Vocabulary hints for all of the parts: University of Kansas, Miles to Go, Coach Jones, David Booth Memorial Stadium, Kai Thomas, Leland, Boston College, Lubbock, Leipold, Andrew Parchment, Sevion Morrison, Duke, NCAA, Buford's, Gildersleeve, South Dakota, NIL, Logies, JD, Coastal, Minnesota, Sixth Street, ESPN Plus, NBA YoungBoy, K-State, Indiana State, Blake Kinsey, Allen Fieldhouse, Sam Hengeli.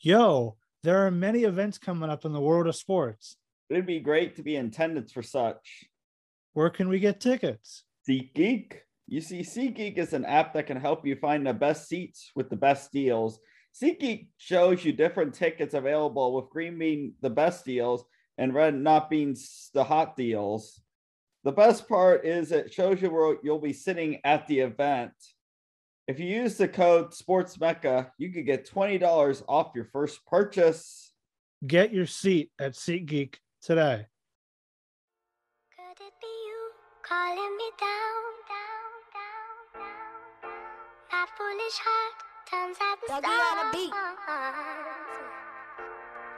Yo, there are many events coming up in the world of sports. It'd be great to be in attendance for such. Where can we get tickets? SeatGeek. You see, SeatGeek is an app that can help you find the best seats with the best deals. SeatGeek shows you different tickets available, with green being the best deals and red not being the hot deals. The best part is it shows you where you'll be sitting at the event. If you use the code Sports Mecca, you could get $20 off your first purchase. Get your seat at SeatGeek today. Could it be you calling me down? My foolish heart turns out the stars.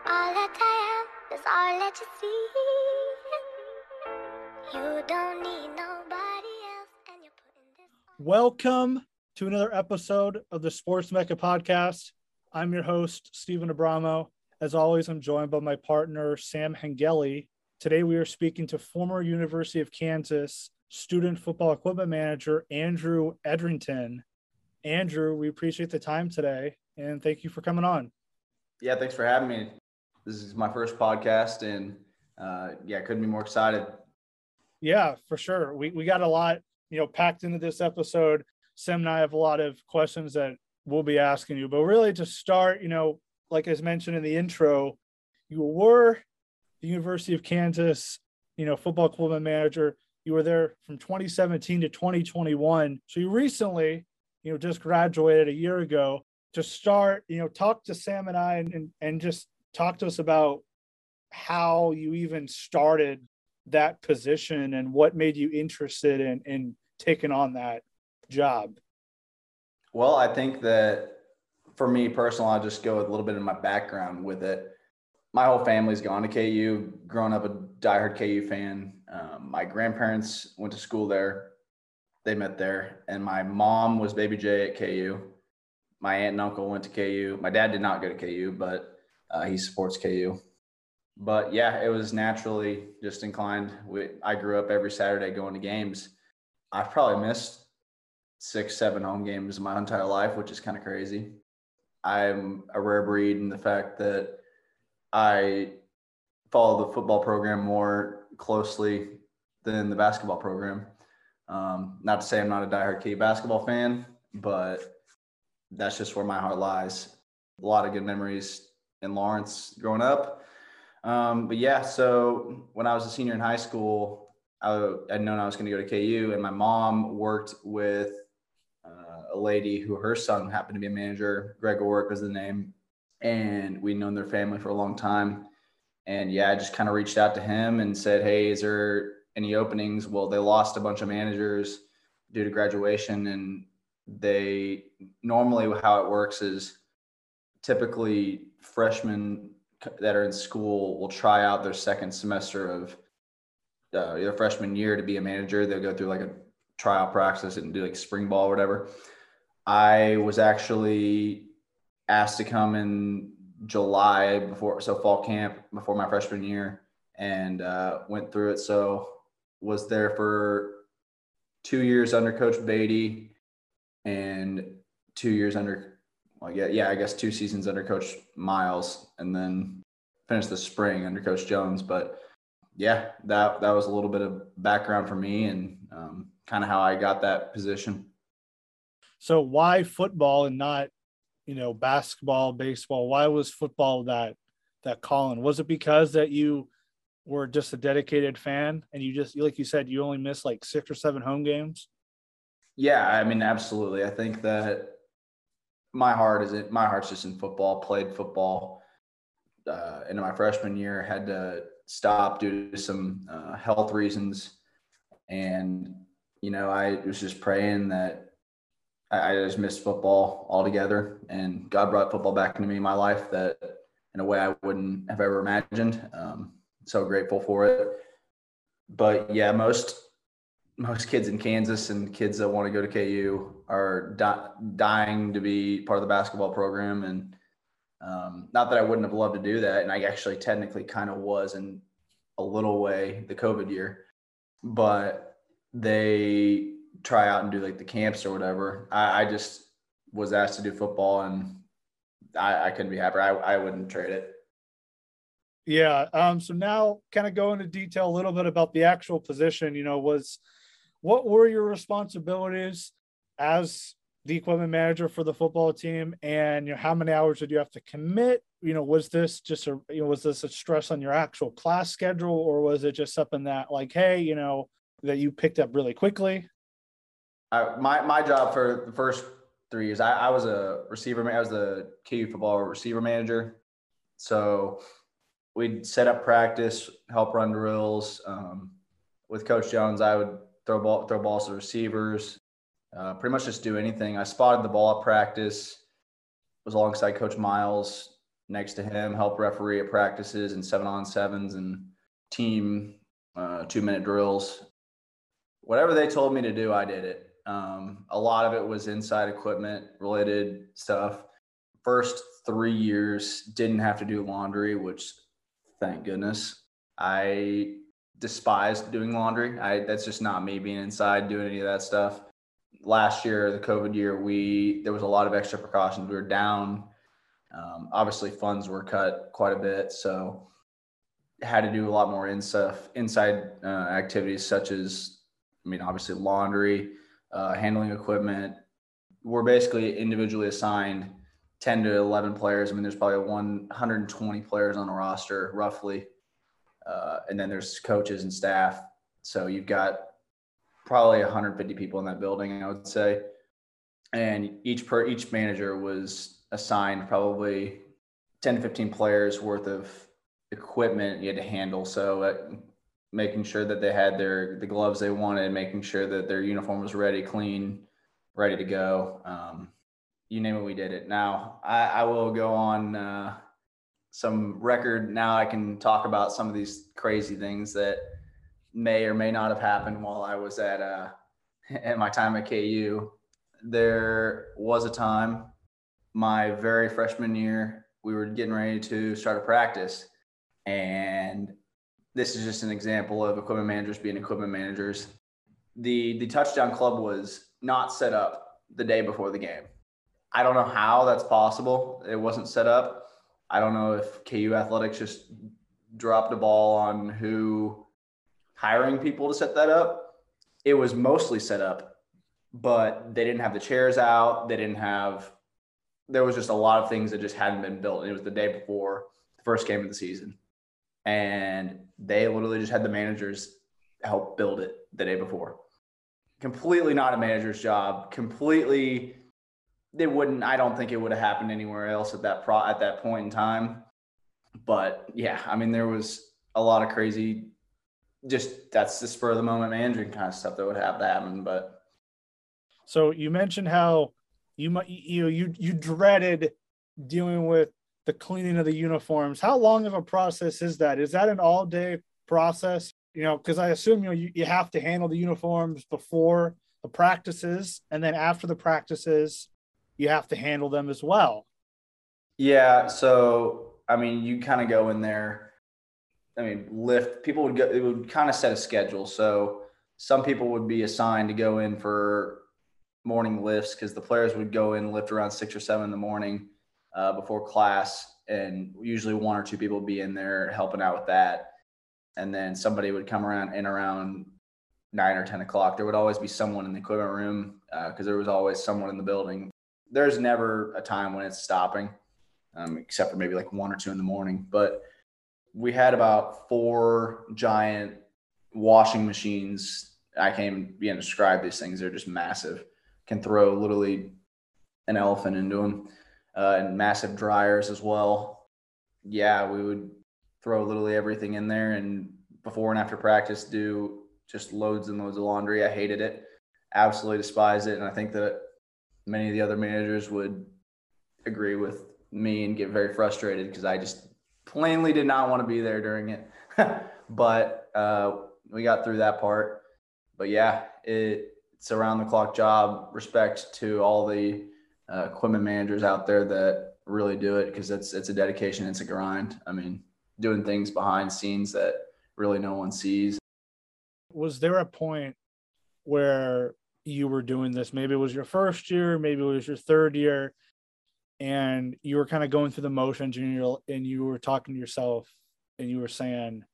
All that I am is all that you see. You don't need nobody else, and you're putting this on. Welcome to another episode of the Sports Mecca Podcast. I'm your host, Stephen Abramo. As always, I'm joined by my partner, Sam Hengeli. Today, we are speaking to former University of Kansas student football equipment manager, Andrew Edrington. Andrew, we appreciate the time today, and thank you for coming on. Yeah, thanks for having me. This is my first podcast, and couldn't be more excited. Yeah, for sure. We got a lot, packed into this episode. Sam and I have a lot of questions that we'll be asking you, but really to start, like as mentioned in the intro, you were the University of Kansas, football equipment manager. You were there from 2017 to 2021. So you recently, just graduated a year ago. To start, talk to Sam and I and just talk to us about how you even started that position and what made you interested in taking on that job. Well, I think that for me personally, I'll just go with a little bit of my background with it. My whole family's gone to KU, growing up a diehard KU fan. My grandparents went to school there. They met there. And my mom was Baby J at KU. My aunt and uncle went to KU. My dad did not go to KU, but he supports KU. But yeah, it was naturally just inclined. I grew up every Saturday going to games. I've probably missed 6-7 home games my entire life, which is kind of crazy. I'm a rare breed in the fact that I follow the football program more closely than the basketball program. Not to say I'm not a diehard KU basketball fan, but that's just where my heart lies. A lot of good memories in Lawrence growing up. So when I was a senior in high school, I had known I was going to go to KU, and my mom worked with a lady who her son happened to be a manager. Greg O'Rourke was the name, and we'd known their family for a long time. And yeah, I just kind of reached out to him and said, hey, is there any openings? Well, they lost a bunch of managers due to graduation, and they normally how it works is typically freshmen that are in school will try out their second semester of your freshman year to be a manager. They'll go through like a trial practice and do like spring ball or whatever. I was actually asked to come in July fall camp before my freshman year, and went through it. So was there for 2 years under Coach Beatty and 2 years under, two seasons under Coach Miles, and then finished the spring under Coach Jones. But yeah, that was a little bit of background for me and kind of how I got that position. So why football and not, basketball, baseball? Why was football that calling? Was it because that you were just a dedicated fan and you just, like you said, you only missed like 6 or 7 home games? Yeah, I mean, absolutely. I think that my heart's just in football. Played football into my freshman year, had to stop due to some health reasons. And, I was just praying that I just missed football altogether, and God brought football back into me in my life that in a way I wouldn't have ever imagined. So grateful for it. But yeah, most kids in Kansas and kids that want to go to KU are dying to be part of the basketball program. And not that I wouldn't have loved to do that. And I actually technically kind of was in a little way the COVID year, but they try out and do like the camps or whatever. I just was asked to do football, and I couldn't be happier. I wouldn't trade it. Yeah. So now kind of go into detail a little bit about the actual position. You know, what were your responsibilities as the equipment manager for the football team? And, you know, how many hours did you have to commit? You know, was this just a stress on your actual class schedule, or was it just something that like, hey, you know, that you picked up really quickly? My job for the first 3 years, I was a receiver. I was the KU football receiver manager. So we'd set up practice, help run drills. With Coach Jones, I would throw balls to the receivers, pretty much just do anything. I spotted the ball at practice, was alongside Coach Miles next to him, helped referee at practices and 7-on-7s and team 2-minute drills. Whatever they told me to do, I did it. A lot of it was inside equipment related stuff. First 3 years didn't have to do laundry, which thank goodness. I despised doing laundry. That's just not me, being inside doing any of that stuff. Last year, the COVID year, there was a lot of extra precautions. We were down. Obviously funds were cut quite a bit. So had to do a lot more inside activities such as, obviously laundry, handling equipment. We're basically individually assigned 10 to 11 players. There's probably 120 players on a roster roughly. And then there's coaches and staff. So you've got probably 150 people in that building, I would say. And each manager was assigned probably 10 to 15 players worth of equipment you had to handle. So making sure that they had the gloves they wanted, making sure that their uniform was ready, clean, ready to go. You name it, we did it. Now I will go on some record. Now I can talk about some of these crazy things that may or may not have happened while I was at my time at KU. There was a time, my very freshman year, we were getting ready to start a practice, and this is just an example of equipment managers being equipment managers. The touchdown club was not set up the day before the game. I don't know how that's possible. It wasn't set up. I don't know if KU Athletics just dropped a ball on who hiring people to set that up. It was mostly set up, but they didn't have the chairs out. There was just a lot of things that just hadn't been built. And it was the day before the first game of the season. And they literally just had the managers help build it the day before. Completely not a manager's job. Completely, I don't think it would have happened anywhere else at that point in time. But yeah, there was a lot of crazy, just that's the spur of the moment managing kind of stuff that would have to happen. But so you mentioned how you dreaded dealing with the cleaning of the uniforms. How long of a process is that? Is that an all-day process? You know, because I assume you have to handle the uniforms before the practices, and then after the practices, you have to handle them as well. Yeah. So, you kind of go in there. It would kind of set a schedule. So some people would be assigned to go in for morning lifts, because the players would go in lift around 6 or 7 in the morning. Before class, and usually 1 or 2 people would be in there helping out with that. And then somebody would come around 9 or 10 o'clock. There would always be someone in the equipment room, because there was always someone in the building. There's never a time when it's stopping, except for maybe like 1 or 2 in the morning. But we had about 4 giant washing machines. I can't even begin to describe these things. They're just massive. Can throw literally an elephant into them. And massive dryers as well. Yeah, we would throw literally everything in there, and before and after practice do just loads and loads of laundry. I hated it. Absolutely despised it. And I think that many of the other managers would agree with me and get very frustrated because I just plainly did not want to be there during it. But we got through that part. But yeah, it's around the clock job. Respect to all the equipment managers out there that really do it, because it's a dedication. It's a grind. I mean, doing things behind scenes that really no one sees. Was there a point where you were doing this? Maybe it was your first year, maybe it was your third year, and you were kind of going through the motions, and you were talking to yourself and you were saying,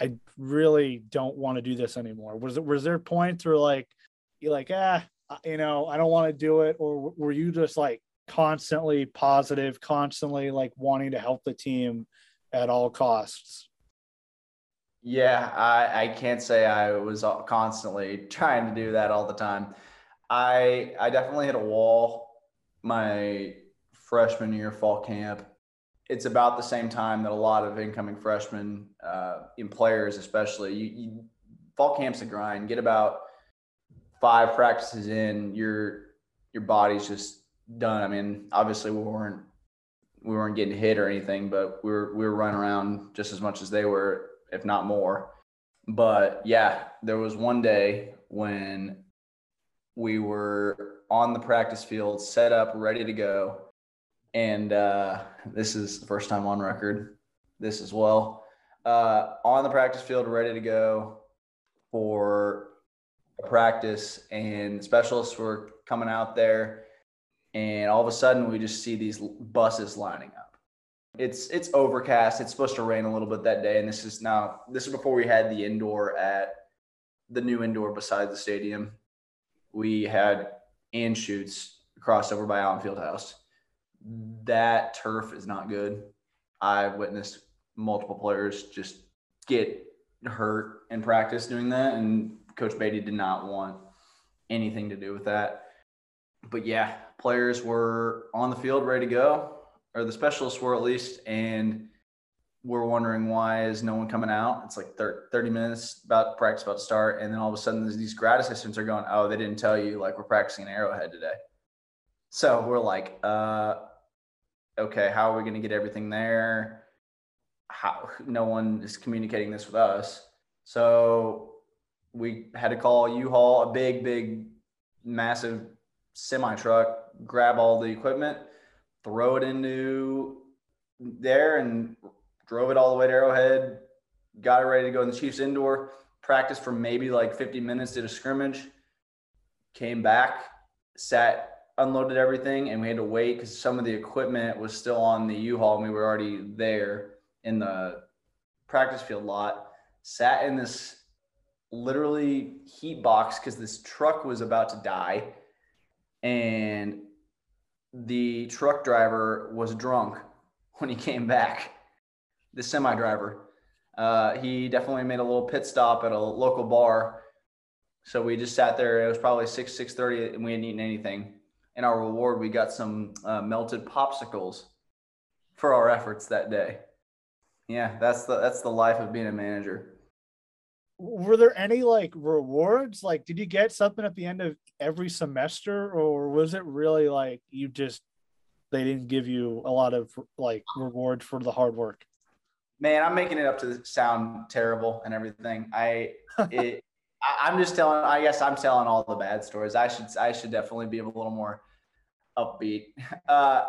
I really don't want to do this anymore. Was there points where like, you're like, I don't want to do it? Or were you just like constantly positive, constantly like wanting to help the team at all costs? Yeah, I can't say I was constantly trying to do that all the time. I definitely hit a wall my freshman year fall camp. It's about the same time that a lot of incoming freshmen and players, especially, you fall camp's a grind. Get about 5 practices in, your body's just done. I mean, obviously we weren't getting hit or anything, but we were running around just as much as they were, if not more. But yeah, there was one day when we were on the practice field, set up, ready to go. And this is the first time on record, this as well, on the practice field, ready to go for a practice, and specialists were coming out there. And all of a sudden we just see these buses lining up. It's overcast. It's supposed to rain a little bit that day. And this is before we had the indoor at the new indoor beside the stadium. We had in shoots crossed over by Allen Fieldhouse. That turf is not good. I've witnessed multiple players just get hurt in practice doing that, and Coach Beatty did not want anything to do with that. But yeah, players were on the field ready to go, or the specialists were at least, and we're wondering why is no one coming out. It's like 30 minutes about practice about to start, and then all of a sudden these grad assistants are going, oh, they didn't tell you, like, we're practicing in Arrowhead today. So we're like, okay, how are we going to get everything there? No one is communicating this with us. So we had to call U-Haul, a big, massive semi-truck, grab all the equipment, throw it into there, and drove it all the way to Arrowhead, got it ready to go in the Chiefs indoor, practiced for maybe like 50 minutes, did a scrimmage, came back, sat, unloaded everything, and we had to wait because some of the equipment was still on the U-Haul, and we were already there in the practice field lot. Sat in this literally heat box because this truck was about to die, and the truck driver was drunk when he came back, the semi driver. He definitely made a little pit stop at a local bar. So we just sat there. It was probably 6:30, and we hadn't eaten anything. In our reward, we got some melted popsicles for our efforts that day. Yeah, that's the life of being a manager. Were there any like rewards? Like, did you get something at the end of every semester, or was it really like you just they didn't give you a lot of like reward for the hard work? Man, I'm making it up to sound terrible and everything. I'm telling all the bad stories. I should definitely be a little more upbeat.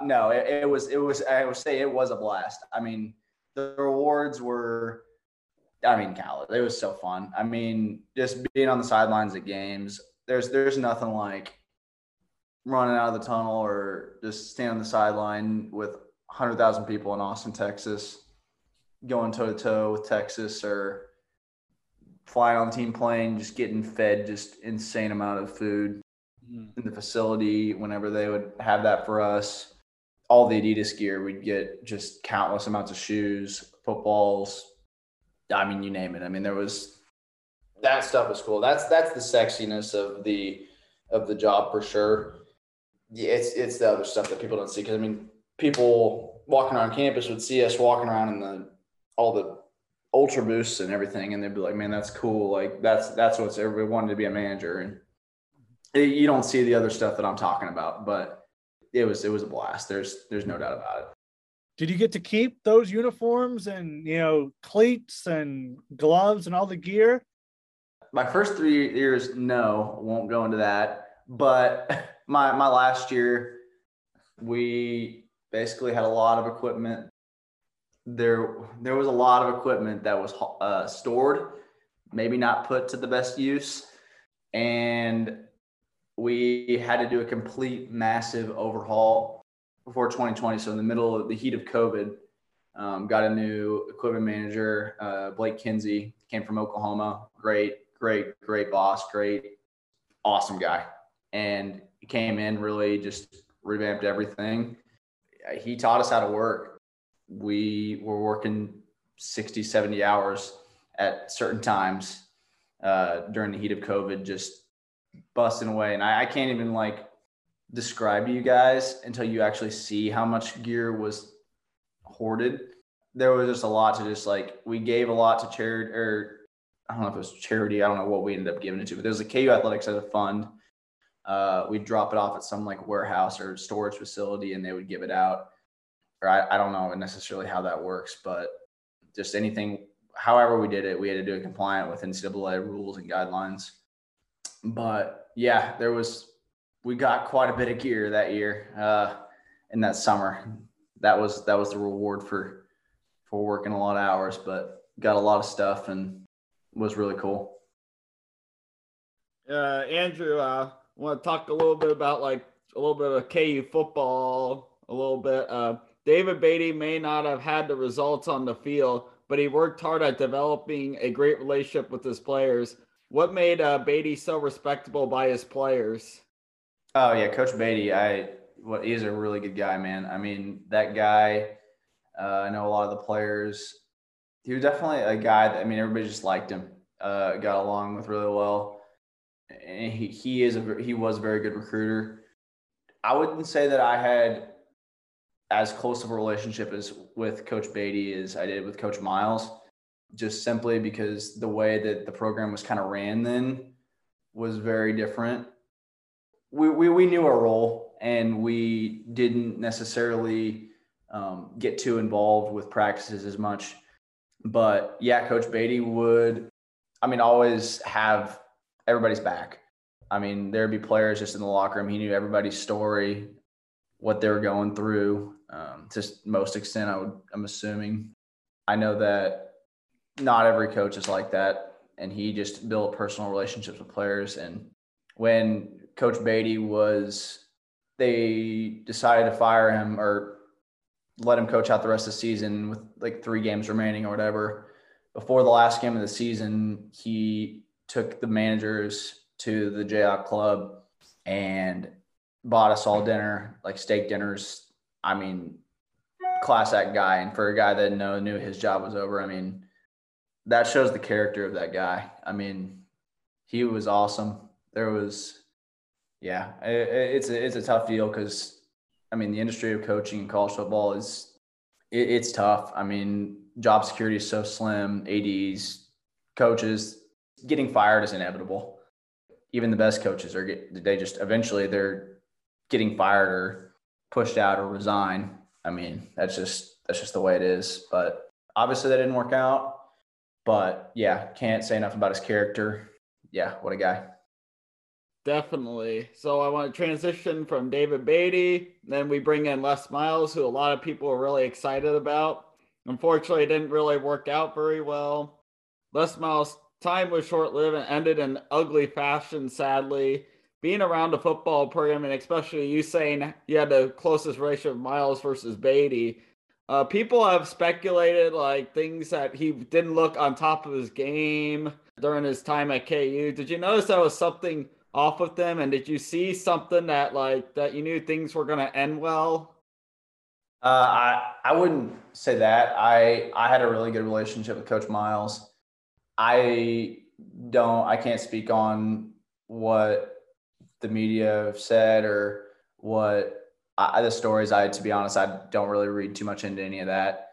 No, it was, I would say it was a blast. I mean, the rewards were, countless. It was so fun. I mean, just being on the sidelines at games, there's nothing like running out of the tunnel or just standing on the sideline with 100,000 people in Austin, Texas, going toe to toe with Texas, or flying on the team plane, just getting fed just insane amount of food in the facility whenever they would have that for us. All the Adidas gear, we'd get just countless amounts of shoes, footballs. I mean, you name it. I mean, there was – that stuff was cool. That's the sexiness of the job for sure. Yeah, it's the other stuff that people don't see because, people walking around campus would see us walking around in all the Ultra boosts and everything, and they'd be like, man, that's cool. Like that's what everybody wanted to be a manager. And you don't see the other stuff that I'm talking about, but it was a blast. There's no doubt about it. Did you get to keep those uniforms and, cleats and gloves and all the gear? My first 3 years, no, won't go into that. But my last year, we basically had a lot of equipment. There was a lot of equipment that was stored, maybe not put to the best use. And we had to do a complete massive overhaul before 2020. So in the middle of the heat of COVID, got a new equipment manager, Blake Kinsey, came from Oklahoma. Great boss, awesome guy. And he came in, really just revamped everything. He taught us how to work. We were working 60, 70 hours at certain times during the heat of COVID, just busting away. And I can't even describe to you guys until you actually see how much gear was hoarded. There was just a lot to we gave a lot to charity, or I don't know if it was charity. I don't know what we ended up giving it to, but there was a KU Athletics as a fund. We'd drop it off at some warehouse or storage facility and they would give it out. Or I don't know necessarily how that works, but just anything, however we did it, we had to do it compliant with NCAA rules and guidelines. But yeah, we got quite a bit of gear that year, in that summer. That was the reward for working a lot of hours, but got a lot of stuff and was really cool. Andrew, I want to talk a little bit about a little bit of KU football, a little bit. David Beatty may not have had the results on the field, but he worked hard at developing a great relationship with his players. What made Beatty so respectable by his players? Oh yeah, Coach Beatty. He's a really good guy, man. I mean, that guy. I know a lot of the players. He was definitely a guy that everybody just liked him. Got along with really well, and he was a very good recruiter. I wouldn't say that I had as close of a relationship as with Coach Beatty as I did with Coach Miles, just simply because the way that the program was kind of ran then was very different. We knew our role, and we didn't necessarily get too involved with practices as much. But yeah, Coach Beatty would, always have everybody's back. There'd be players just in the locker room. He knew everybody's story, what they were going through, to most extent, I'm assuming. I know that not every coach is like that, and he just built personal relationships with players. And when Coach Beatty they decided to fire him or let him coach out the rest of the season with 3 games remaining or whatever, before the last game of the season, he took the managers to the Jayhawk Club and bought us all dinner, steak dinners. Class act guy. And for a guy that knew his job was over, that shows the character of that guy. He was awesome. It's a tough deal because, the industry of coaching and college football it's tough. Job security is so slim. ADs, coaches, getting fired is inevitable. Even the best coaches they're getting fired or pushed out or resign. That's just the way it is. But obviously that didn't work out. But yeah, can't say enough about his character. Yeah, what a guy. Definitely. So I want to transition from David Beatty. Then we bring in Les Miles, who a lot of people are really excited about. Unfortunately, it didn't really work out very well. Les Miles' time was short-lived and ended in ugly fashion, sadly. Being around the football program, and especially you saying you had the closest ratio of Miles versus Beatty, people have speculated things that he didn't look on top of his game during his time at KU. Did you notice that was something off of them? And did you see something that that you knew things were going to end well? I wouldn't say that. I had a really good relationship with Coach Miles. I can't speak on what the media have said or what the stories. To be honest, I don't really read too much into any of that.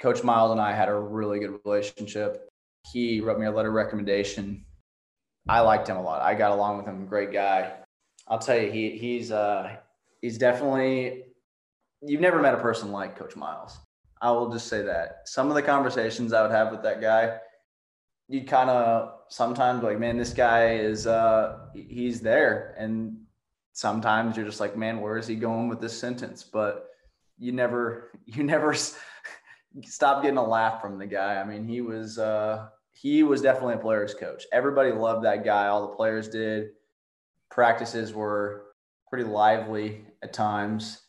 Coach Miles and I had a really good relationship. He wrote me a letter of recommendation. I liked him a lot. I got along with him. Great guy. I'll tell you, he's definitely, you've never met a person like Coach Miles. I will just say that. Some of the conversations I would have with that guy, you'd kind of sometimes be like, man, this guy is, he's there. And sometimes you're just like, man, where is he going with this sentence? But you never stop getting a laugh from the guy. I mean, he was definitely a player's coach. Everybody loved that guy. All the players did. Practices were pretty lively at times.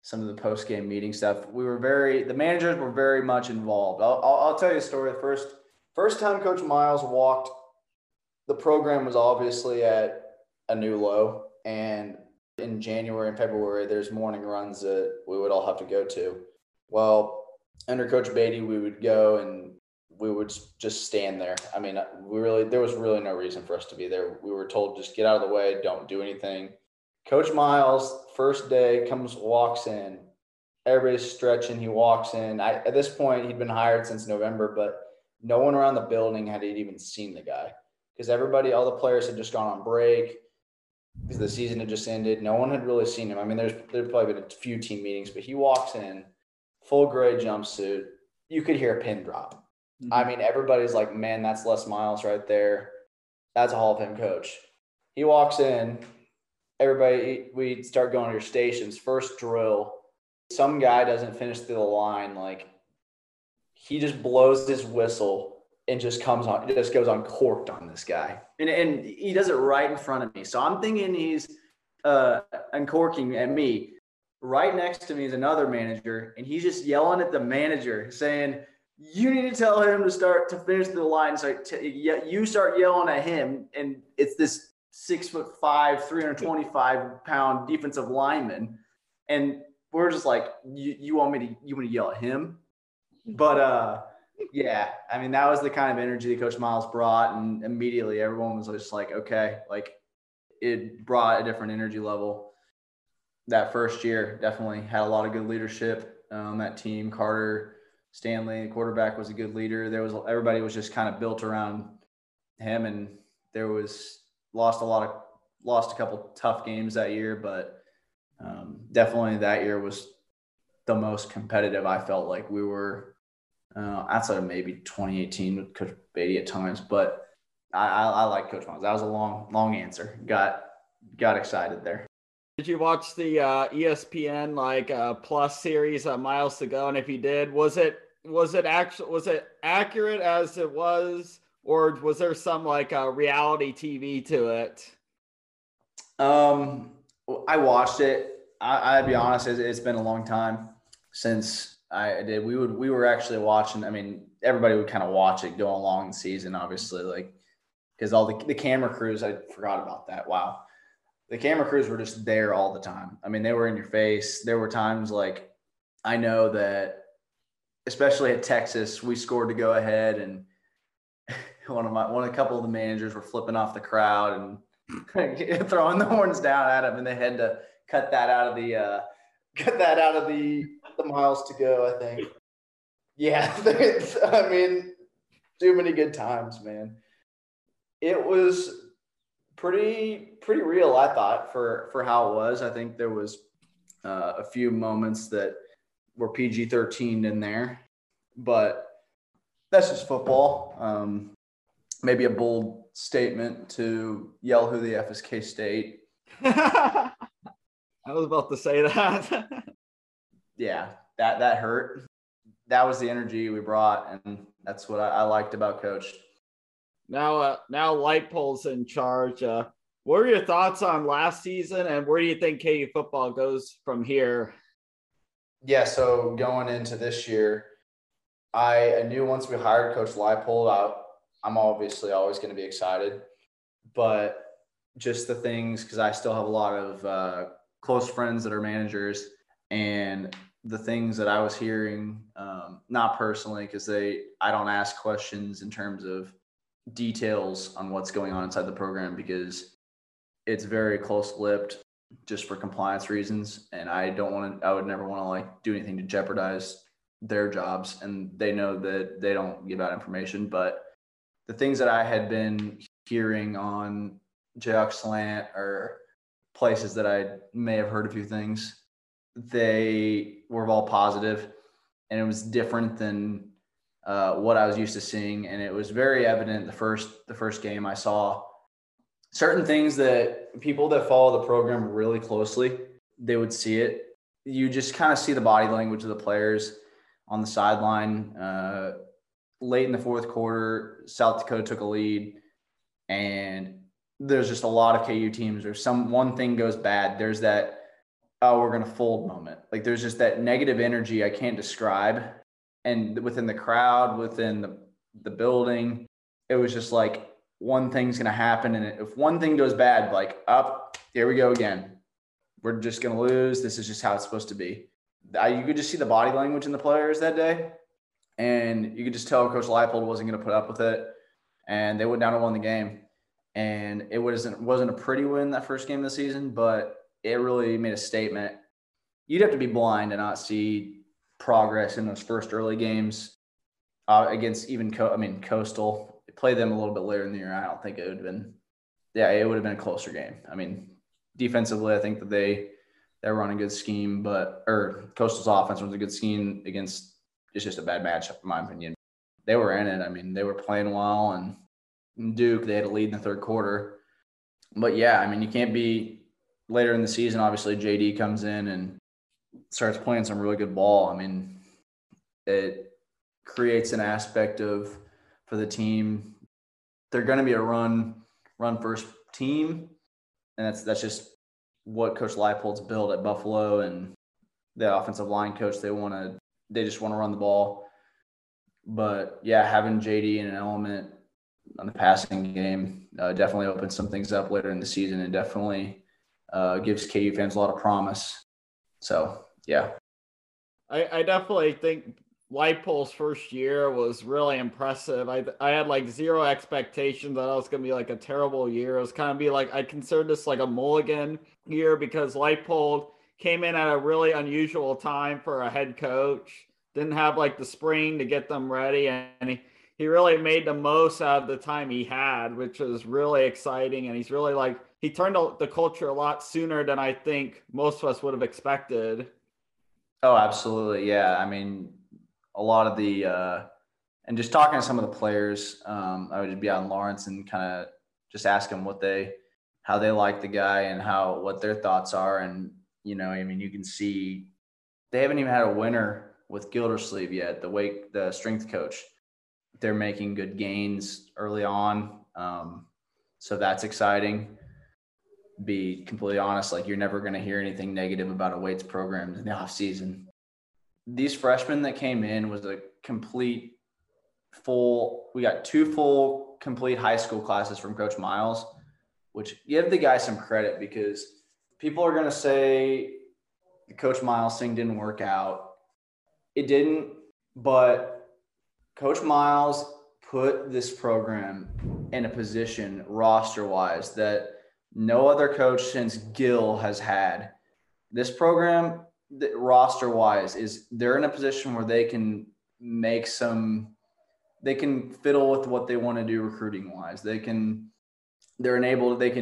Some of the post-game meeting stuff. The managers were very much involved. I'll tell you a story. The first time Coach Miles walked, the program was obviously at a new low. And in January and February, there's morning runs that we would all have to go to. Well, under Coach Beatty, we would go and we would just stand there. I mean, there was really no reason for us to be there. We were told, just get out of the way, don't do anything. Coach Miles, first day, walks in. Everybody's stretching. He walks in. At this point, he'd been hired since November, but no one around the building had even seen the guy because all the players had just gone on break because the season had just ended. No one had really seen him. I mean, there'd probably been a few team meetings, but he walks in, full gray jumpsuit. You could hear a pin drop. Mm-hmm. I mean, everybody's like, man, that's Les Miles right there. That's a Hall of Fame coach. He walks in. Everybody, we start going to your stations. First drill, some guy doesn't finish through the line. Like, he just blows his whistle and just goes uncorked on this guy. And he does it right in front of me. So I'm thinking he's uncorking at me. Right next to me is another manager, and he's just yelling at the manager saying, you need to tell him to finish the line. So you start yelling at him, and it's this 6'5", 325-pound defensive lineman, and we're just like, you want to yell at him? But yeah, I mean, that was the kind of energy that Coach Miles brought, and immediately everyone was just like, okay, like it brought a different energy level. That first year definitely had a lot of good leadership on that team. Carter Stanley, the quarterback, was a good leader. Everybody was just kind of built around him, and there was. Lost a couple tough games that year, but definitely that year was the most competitive. I felt like we were outside of maybe 2018 with Coach Beatty at times, but I like Coach Miles. That was a long answer. Got excited there. Did you watch the ESPN Plus series on Miles to Go? And if you did, was it accurate as it was? Or was there some reality TV to it? I watched it. I'd be honest, it's been a long time since I did. We were actually watching. I mean, everybody would kind of watch it going along the season, obviously, because all the camera crews. I forgot about that. Wow, the camera crews were just there all the time. I mean, they were in your face. There were times I know that, especially at Texas, we scored to go ahead and. A couple of the managers were flipping off the crowd and throwing the horns down at him, and they had to cut that out of the Miles to Go. I think, yeah, I mean, too many good times, man. It was pretty real, I thought, for how it was. I think there was a few moments that were PG-13 in there, but that's just football. Maybe a bold statement to yell who the F is K-State. I was about to say that. Yeah, that hurt. That was the energy we brought, and that's what I liked about Coach. Now Leipold's in charge. What were your thoughts on last season, and where do you think KU football goes from here? Yeah, so going into this year, I knew once we hired Coach Leipold, I'm obviously always going to be excited, but just the things, because I still have a lot of close friends that are managers, and the things that I was hearing, not personally, because I don't ask questions in terms of details on what's going on inside the program, because it's very close-lipped just for compliance reasons. And I would never want to do anything to jeopardize their jobs. And they know that they don't give out information, but the things that I had been hearing on Jayhawks Slant or places that I may have heard a few things. They were all positive, and it was different than what I was used to seeing. And it was very evident the first game I saw certain things that people that follow the program really closely, they would see it. You just kind of see the body language of the players on the sideline. Late in the fourth quarter, South Dakota took a lead, and there's just a lot of KU teams, or one thing goes bad, there's that, oh, we're going to fold moment. Like, there's just that negative energy I can't describe. And within the crowd, within the building, it was just like one thing's going to happen. And if one thing goes bad, like, up, here we go again. We're just going to lose. This is just how it's supposed to be. You could just see the body language in the players that day. And you could just tell Coach Leipold wasn't going to put up with it. And they went down and won the game. And it wasn't a pretty win that first game of the season, but it really made a statement. You'd have to be blind to not see progress in those first early games against even Coastal. Play them a little bit later in the year. I don't think it would have been. Yeah, it would have been a closer game. I mean, defensively, I think that they were on a good scheme, or Coastal's offense was a good scheme against. It's just a bad matchup, in my opinion. They were in it. I mean, they were playing well, and Duke, they had a lead in the third quarter. But yeah, I mean, you can't be. Later in the season, obviously, JD comes in and starts playing some really good ball. I mean, it creates an aspect for the team. They're going to be a run first team, and that's just what Coach Leipold's built at Buffalo, and the offensive line coach, they just want to run the ball. But yeah, having JD in an element on the passing game definitely opens some things up later in the season, and definitely gives KU fans a lot of promise. So, yeah. I definitely think Leipold's first year was really impressive. I had like zero expectations that it was going to be like a terrible year. It was kind of be like, I considered this like a mulligan year because Leipold came in at a really unusual time for a head coach. Didn't have like the spring to get them ready. And he really made the most out of the time he had, which was really exciting. And he's really like, he turned the culture a lot sooner than I think most of us would have expected. Oh, absolutely. Yeah. I mean, a lot of the, and just talking to some of the players, I would be out in Lawrence and kind of just ask them how they like the guy and what their thoughts are. And, I mean, you can see they haven't even had a winner with Gildersleeve yet, the strength coach. They're making good gains early on. So that's exciting. Be completely honest, like, you're never going to hear anything negative about a weights program in the offseason. These freshmen that came in was a we got two full complete high school classes from Coach Miles, which give the guy some credit, because people are going to say the Coach Miles thing didn't work out. It didn't, but Coach Miles put this program in a position roster-wise that no other coach since Gil has had. This program, roster-wise, they're in a position where they can they can fiddle with what they want to do recruiting-wise. They can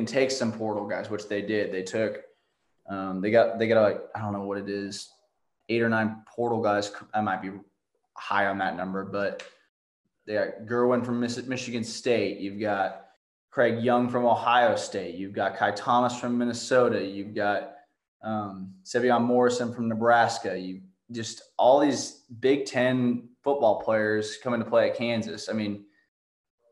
take some portal guys, which they did. They took, they got like, I don't know what it is, 8 or 9 portal guys. I might be high on that number, but they got Gerwin from Michigan State. You've got Craig Young from Ohio State. You've got Kai Thomas from Minnesota. You've got Sevion Morrison from Nebraska. You just all these Big Ten football players coming to play at Kansas. I mean,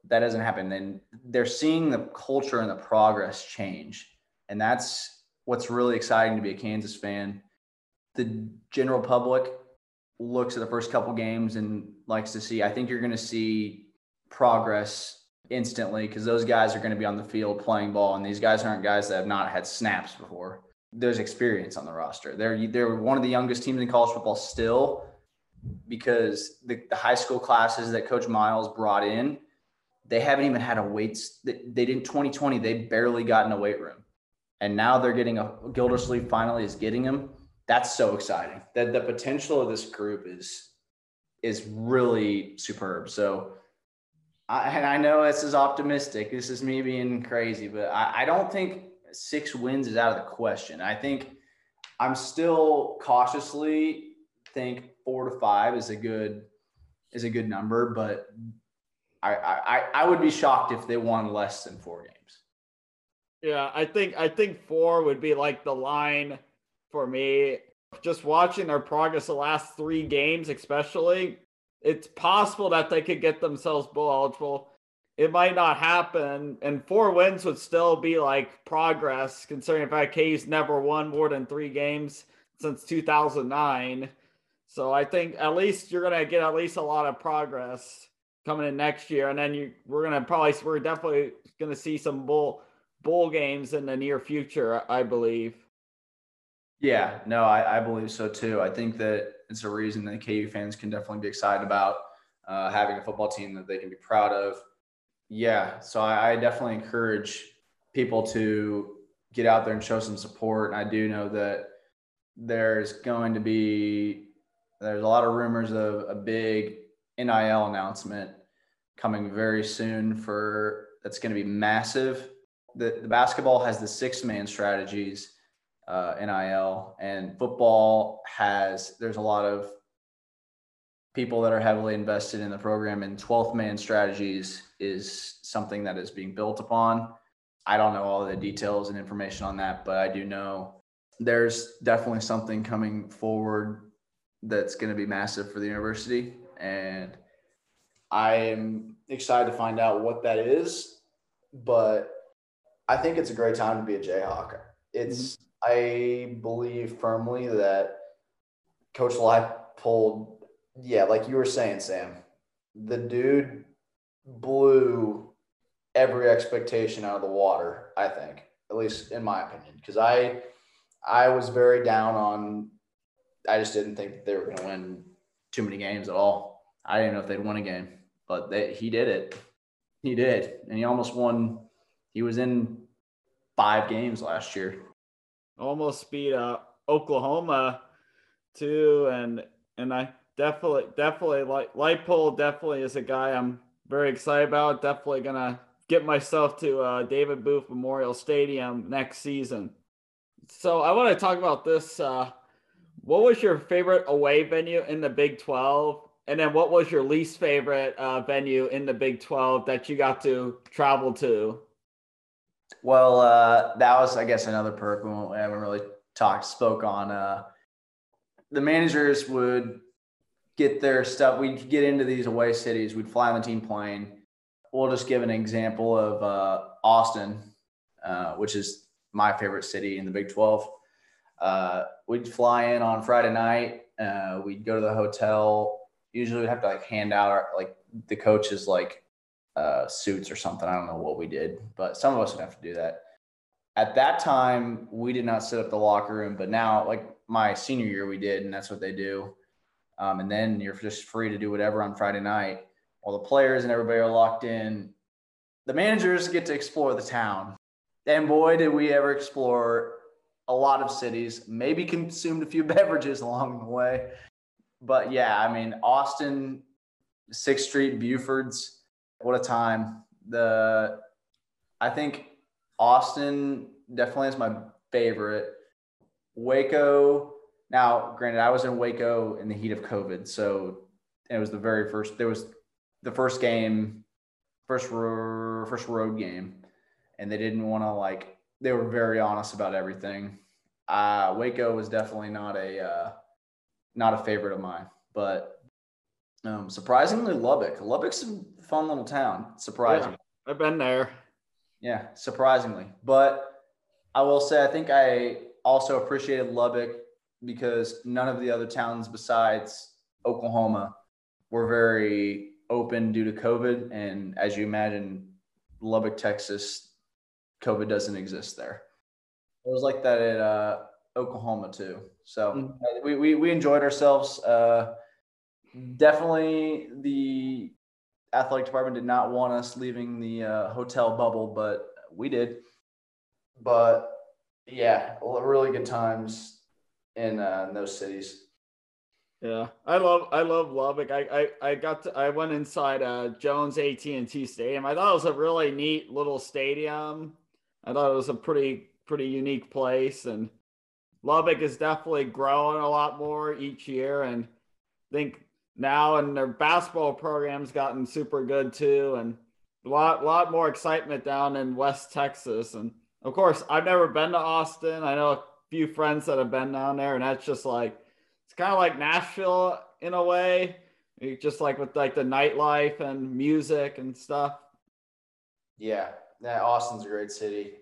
that doesn't happen. And they're seeing the culture and the progress change. And that's what's really exciting to be a Kansas fan. The general public looks at the first couple games and likes to see. I think you're going to see progress instantly, because those guys are going to be on the field playing ball, and these guys aren't guys that have not had snaps before. There's experience on the roster. They're one of the youngest teams in college football still, because the high school classes that Coach Miles brought in, they haven't even had a weights. They didn't 2020. They barely got in a weight room, and now they're getting Gildersleeve finally is getting them. That's so exciting. That the potential of this group is really superb. So. I know this is optimistic. This is me being crazy, but I don't think 6 wins is out of the question. I think I'm still cautiously think 4 to 5 is a good number, but I would be shocked if they won less than 4 games. Yeah, I think 4 would be like the line for me. Just watching their progress the last 3 games, especially, it's possible that they could get themselves bowl eligible. It might not happen, and 4 wins would still be like progress, considering the fact KU's never won more than 3 games since 2009. So I think at least you're going to get at least a lot of progress coming in next year, and then we're definitely going to see some bowl games in the near future, I believe. Yeah, no, I believe so too. I think that it's a reason that KU fans can definitely be excited about having a football team that they can be proud of. Yeah, so I definitely encourage people to get out there and show some support. And I do know that there's a lot of rumors of a big NIL announcement coming very soon that's going to be massive. The basketball has the 6-man strategies, NIL, and football there's a lot of people that are heavily invested in the program, and 12th man strategies is something that is being built upon. I don't know all the details and information on that, but I do know there's definitely something coming forward that's going to be massive for the university. And I am excited to find out what that is, but I think it's a great time to be a Jayhawk. I believe firmly that Coach Leipold, yeah, like you were saying, Sam, the dude blew every expectation out of the water, I think, at least in my opinion, because I was very down on – I just didn't think that they were going to win too many games at all. I didn't know if they'd win a game, but he did it. He did, and he almost won – he was in 5 games last year. Almost beat Oklahoma too, and I definitely like Leipold. Definitely is a guy I'm very excited about. Definitely gonna get myself to David Booth Memorial Stadium next season. So I want to talk about this. What was your favorite away venue in the Big 12? And then what was your least favorite venue in the Big 12 that you got to travel to? Well, that was, I guess, another perk we haven't really spoke on. The managers would get their stuff. We'd get into these away cities. We'd fly on the team plane. We'll just give an example of Austin, which is my favorite city in the Big 12. We'd fly in on Friday night. We'd go to the hotel. Usually we'd have to hand out the coaches suits or something. I don't know what we did, but some of us would have to do that. At that time, we did not set up the locker room, but now my senior year we did, and that's what they do. And then you're just free to do whatever on Friday night. All the players and everybody are locked in. The managers get to explore the town. And boy, did we ever explore a lot of cities, maybe consumed a few beverages along the way. But yeah, I mean, Austin, 6th Street, Buford's, what a time. I think Austin definitely is my favorite. Waco, now granted, I was in Waco in the heat of COVID, so it was the first road game, and they didn't want to they were very honest about everything. Waco was definitely not a favorite of mine, but surprisingly, Lubbock. Lubbock's a fun little town. Surprisingly, yeah, I've been there. Yeah, surprisingly, but I will say I think I also appreciated Lubbock because none of the other towns besides Oklahoma were very open due to COVID, and as you imagine, Lubbock, Texas, COVID doesn't exist there. It was like that at Oklahoma too. So we enjoyed ourselves. Definitely the athletic department did not want us leaving the hotel bubble, but we did. But yeah, really good times in those cities. Yeah, I love Lubbock. I went inside Jones AT&T Stadium. I thought it was a really neat little stadium. I thought it was a pretty pretty unique place. And Lubbock is definitely growing a lot more each year. And I think now, and their basketball program's gotten super good too. And a lot more excitement down in West Texas. And of course, I've never been to Austin. I know a few friends that have been down there, and that's just like, it's kind of like Nashville in a way, just like with like the nightlife and music and stuff. Yeah, Austin's a great city.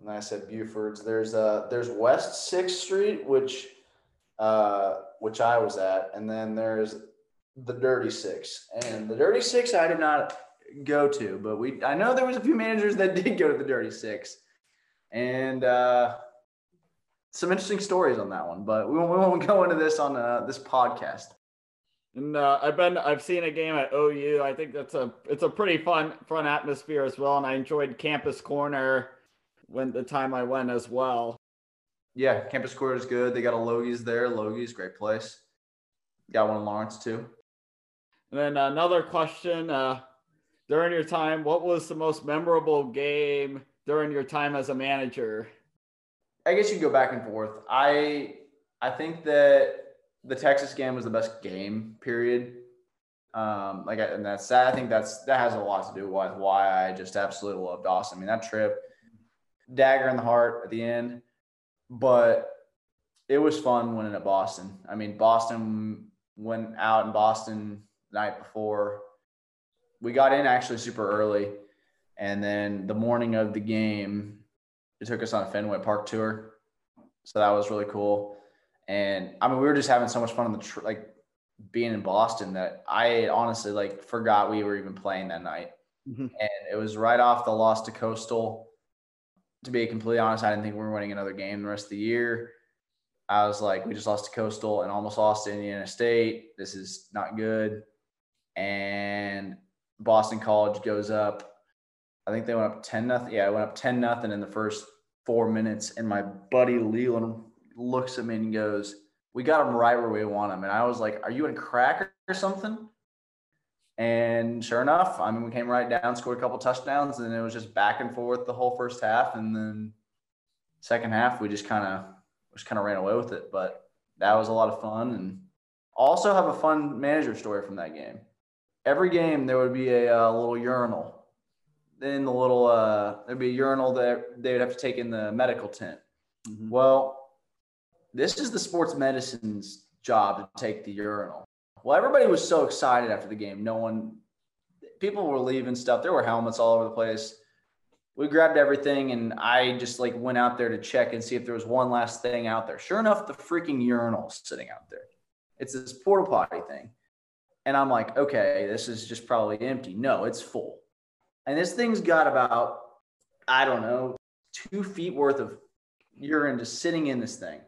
And I said Buford's. There's West Sixth Street, which I was at, and then there's the Dirty Six. And the Dirty Six I did not go to, but I know there was a few managers that did go to the Dirty Six, and some interesting stories on that one. But we won't go into this on this podcast. And I've seen a game at OU. I think it's a pretty fun atmosphere as well, and I enjoyed Campus Corner when the time I went as well. Yeah, Campus Corner is good. They got a Logies there. Logies, great place. Got one in Lawrence too. And then another question. During your time, what was the most memorable game during your time as a manager? I guess you can go back and forth. I think that the Texas game was the best game, period. And that's sad. I think that has a lot to do with why I just absolutely loved Austin. I mean, that trip, dagger in the heart at the end. But it was fun winning at Boston. I mean, Boston went out in Boston the night before. We got in actually super early. And then the morning of the game, it took us on a Fenway Park tour. So that was really cool. And I mean, we were just having so much fun on being in Boston that I honestly forgot we were even playing that night. Mm-hmm. And it was right off the loss to Coastal. To be completely honest, I didn't think we were winning another game the rest of the year. I was like, we just lost to Coastal and almost lost to Indiana State. This is not good. And Boston College goes up. I think they went up 10-0. Yeah, I went up 10-0 in the first 4 minutes. And my buddy Leland looks at me and goes, "We got them right where we want them." And I was like, "Are you in crack or something?" And sure enough, I mean, we came right down, scored a couple touchdowns, and it was just back and forth the whole first half. And then second half, we just kind of ran away with it. But that was a lot of fun. And also have a fun manager story from that game. Every game there would be a little urinal. Then the little there'd be a urinal that they would have to take in the medical tent. Mm-hmm. Well, this is the sports medicine's job to take the urinal. Well, everybody was so excited after the game. People were leaving stuff. There were helmets all over the place. We grabbed everything, and I just went out there to check and see if there was one last thing out there. Sure enough, the freaking urinal's sitting out there. It's this porta potty thing. And I'm like, okay, this is just probably empty. No, it's full. And this thing's got about, I don't know, 2 feet worth of urine just sitting in this thing.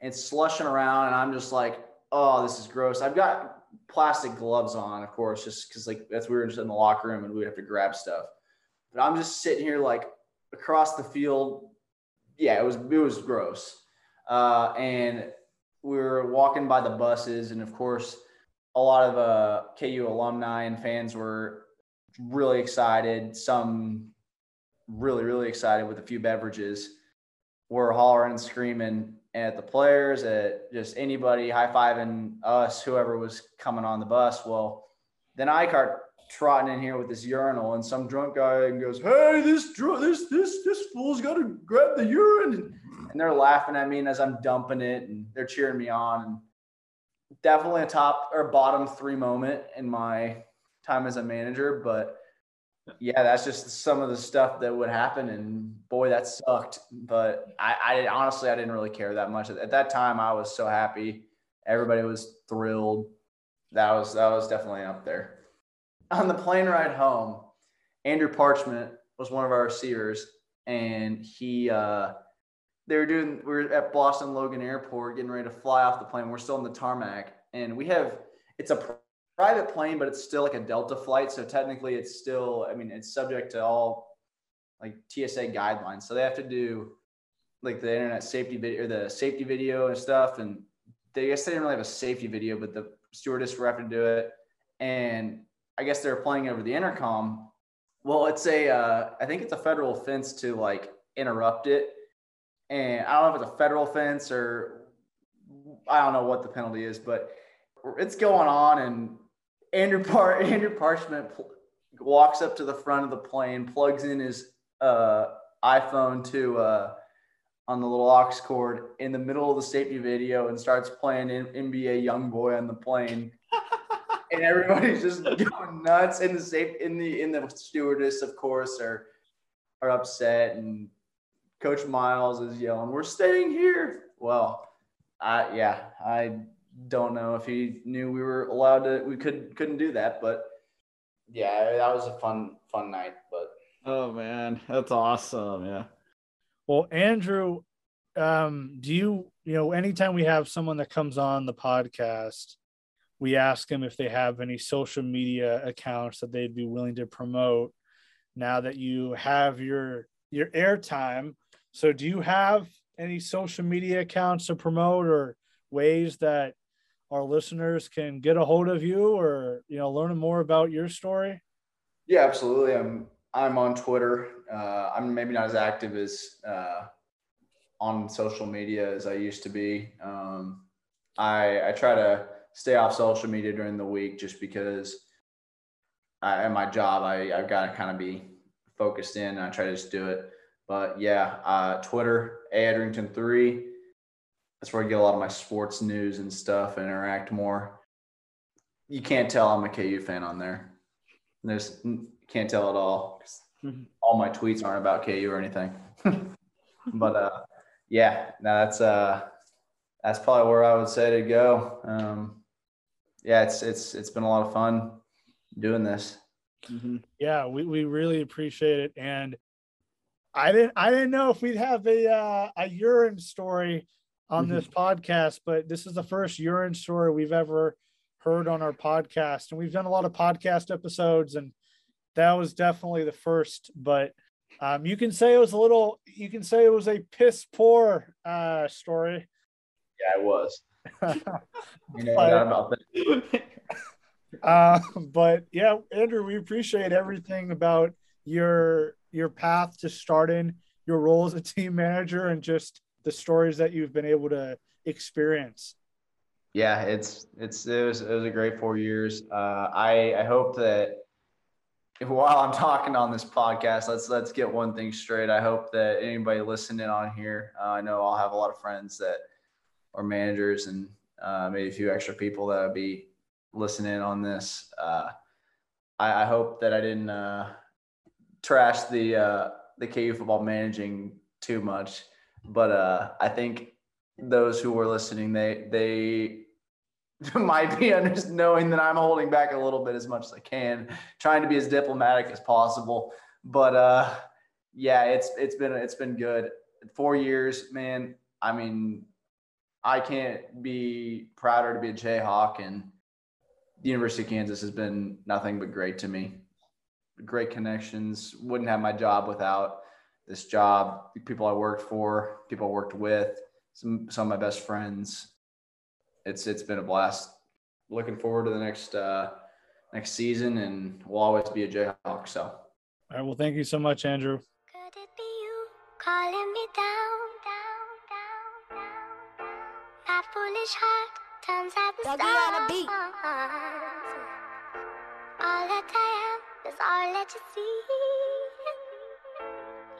And it's slushing around, and I'm just like, oh, this is gross. I've got plastic gloves on, of course, just because we were just in the locker room and we would have to grab stuff. But I'm just sitting here across the field. Yeah, it was gross. And we were walking by the buses, and of course, a lot of KU alumni and fans were really excited. Some really, really excited with a few beverages. We're hollering and screaming at the players, at just anybody, high-fiving us, whoever was coming on the bus. Well, then I start trotting in here with this urinal, and some drunk guy goes, "Hey, this fool's got to grab the urine." And they're laughing at me as I'm dumping it, and they're cheering me on. And definitely a top or bottom three moment in my time as a manager. But yeah, that's just some of the stuff that would happen, and boy, that sucked. But I honestly, I didn't really care that much. At that time, I was so happy. Everybody was thrilled. That was definitely up there. On the plane ride home, Andrew Parchment was one of our receivers, and he we were at Boston Logan Airport getting ready to fly off the plane. We're still in the tarmac, and it's a private plane, but it's still a Delta flight. So technically it's still, I mean, it's subject to all TSA guidelines. So they have to do the internet safety video or the safety video and stuff. And I guess they didn't really have a safety video, but the stewardess were having to do it. And I guess they were playing over the intercom. Well, I think it's a federal offense to interrupt it. And I don't know if it's a federal offense or I don't know what the penalty is, but it's going on. And Andrew Parchment walks up to the front of the plane, plugs in his iPhone to on the little aux cord in the middle of the safety video and starts playing NBA YoungBoy on the plane. And everybody's just going nuts. And the stewardess, of course, are upset. And Coach Miles is yelling, "We're staying here." Well, I don't know if he knew we were allowed to. We couldn't do that, but yeah, that was a fun night. But oh man, that's awesome. Yeah. Well, Andrew, do you know anytime we have someone that comes on the podcast, we ask them if they have any social media accounts that they'd be willing to promote. Now that you have your airtime, so do you have any social media accounts to promote or ways that our listeners can get a hold of you or, you know, learn more about your story? Yeah, absolutely. I'm on Twitter. I'm maybe not as active as on social media as I used to be. I try to stay off social media during the week just because at my job, I've got to kind of be focused in and I try to just do it. But yeah, Twitter, @Edrington3. That's where I get a lot of my sports news and stuff and interact more. You can't tell I'm a KU fan on there. There's can't tell at all. All my tweets aren't about KU or anything. But yeah, no, that's probably where I would say to go. Yeah, it's been a lot of fun doing this. Mm-hmm. Yeah, we really appreciate it. And I didn't know if we'd have a urine story on this podcast, but this is the first urine story we've ever heard on our podcast. And we've done a lot of podcast episodes, and that was definitely the first. But you can say it was a piss poor story. Yeah, it was. You know, about that. But yeah, Andrew, we appreciate everything about your path to starting your role as a team manager and just the stories that you've been able to experience. Yeah, it was a great 4 years. I hope that while I'm talking on this podcast, let's get one thing straight. I hope that anybody listening on here, I know I'll have a lot of friends that are managers and maybe a few extra people that'll be listening on this. I hope that I didn't trash the KU football managing too much, but I think those who were listening, they might be knowing that I'm holding back a little bit as much as I can, trying to be as diplomatic as possible. But yeah, it's been good. 4 years, man. I mean, I can't be prouder to be a Jayhawk, and the University of Kansas has been nothing but great to me. Great connections. Wouldn't have my job without this job. People I worked for, people I worked with, some of my best friends. It's been a blast. Looking forward to the next season, and we'll always be a Jayhawk. So, all right. Well, thank you so much, Andrew. Could it be you calling me down? My foolish heart turns out the stars. All that I am is all that you see.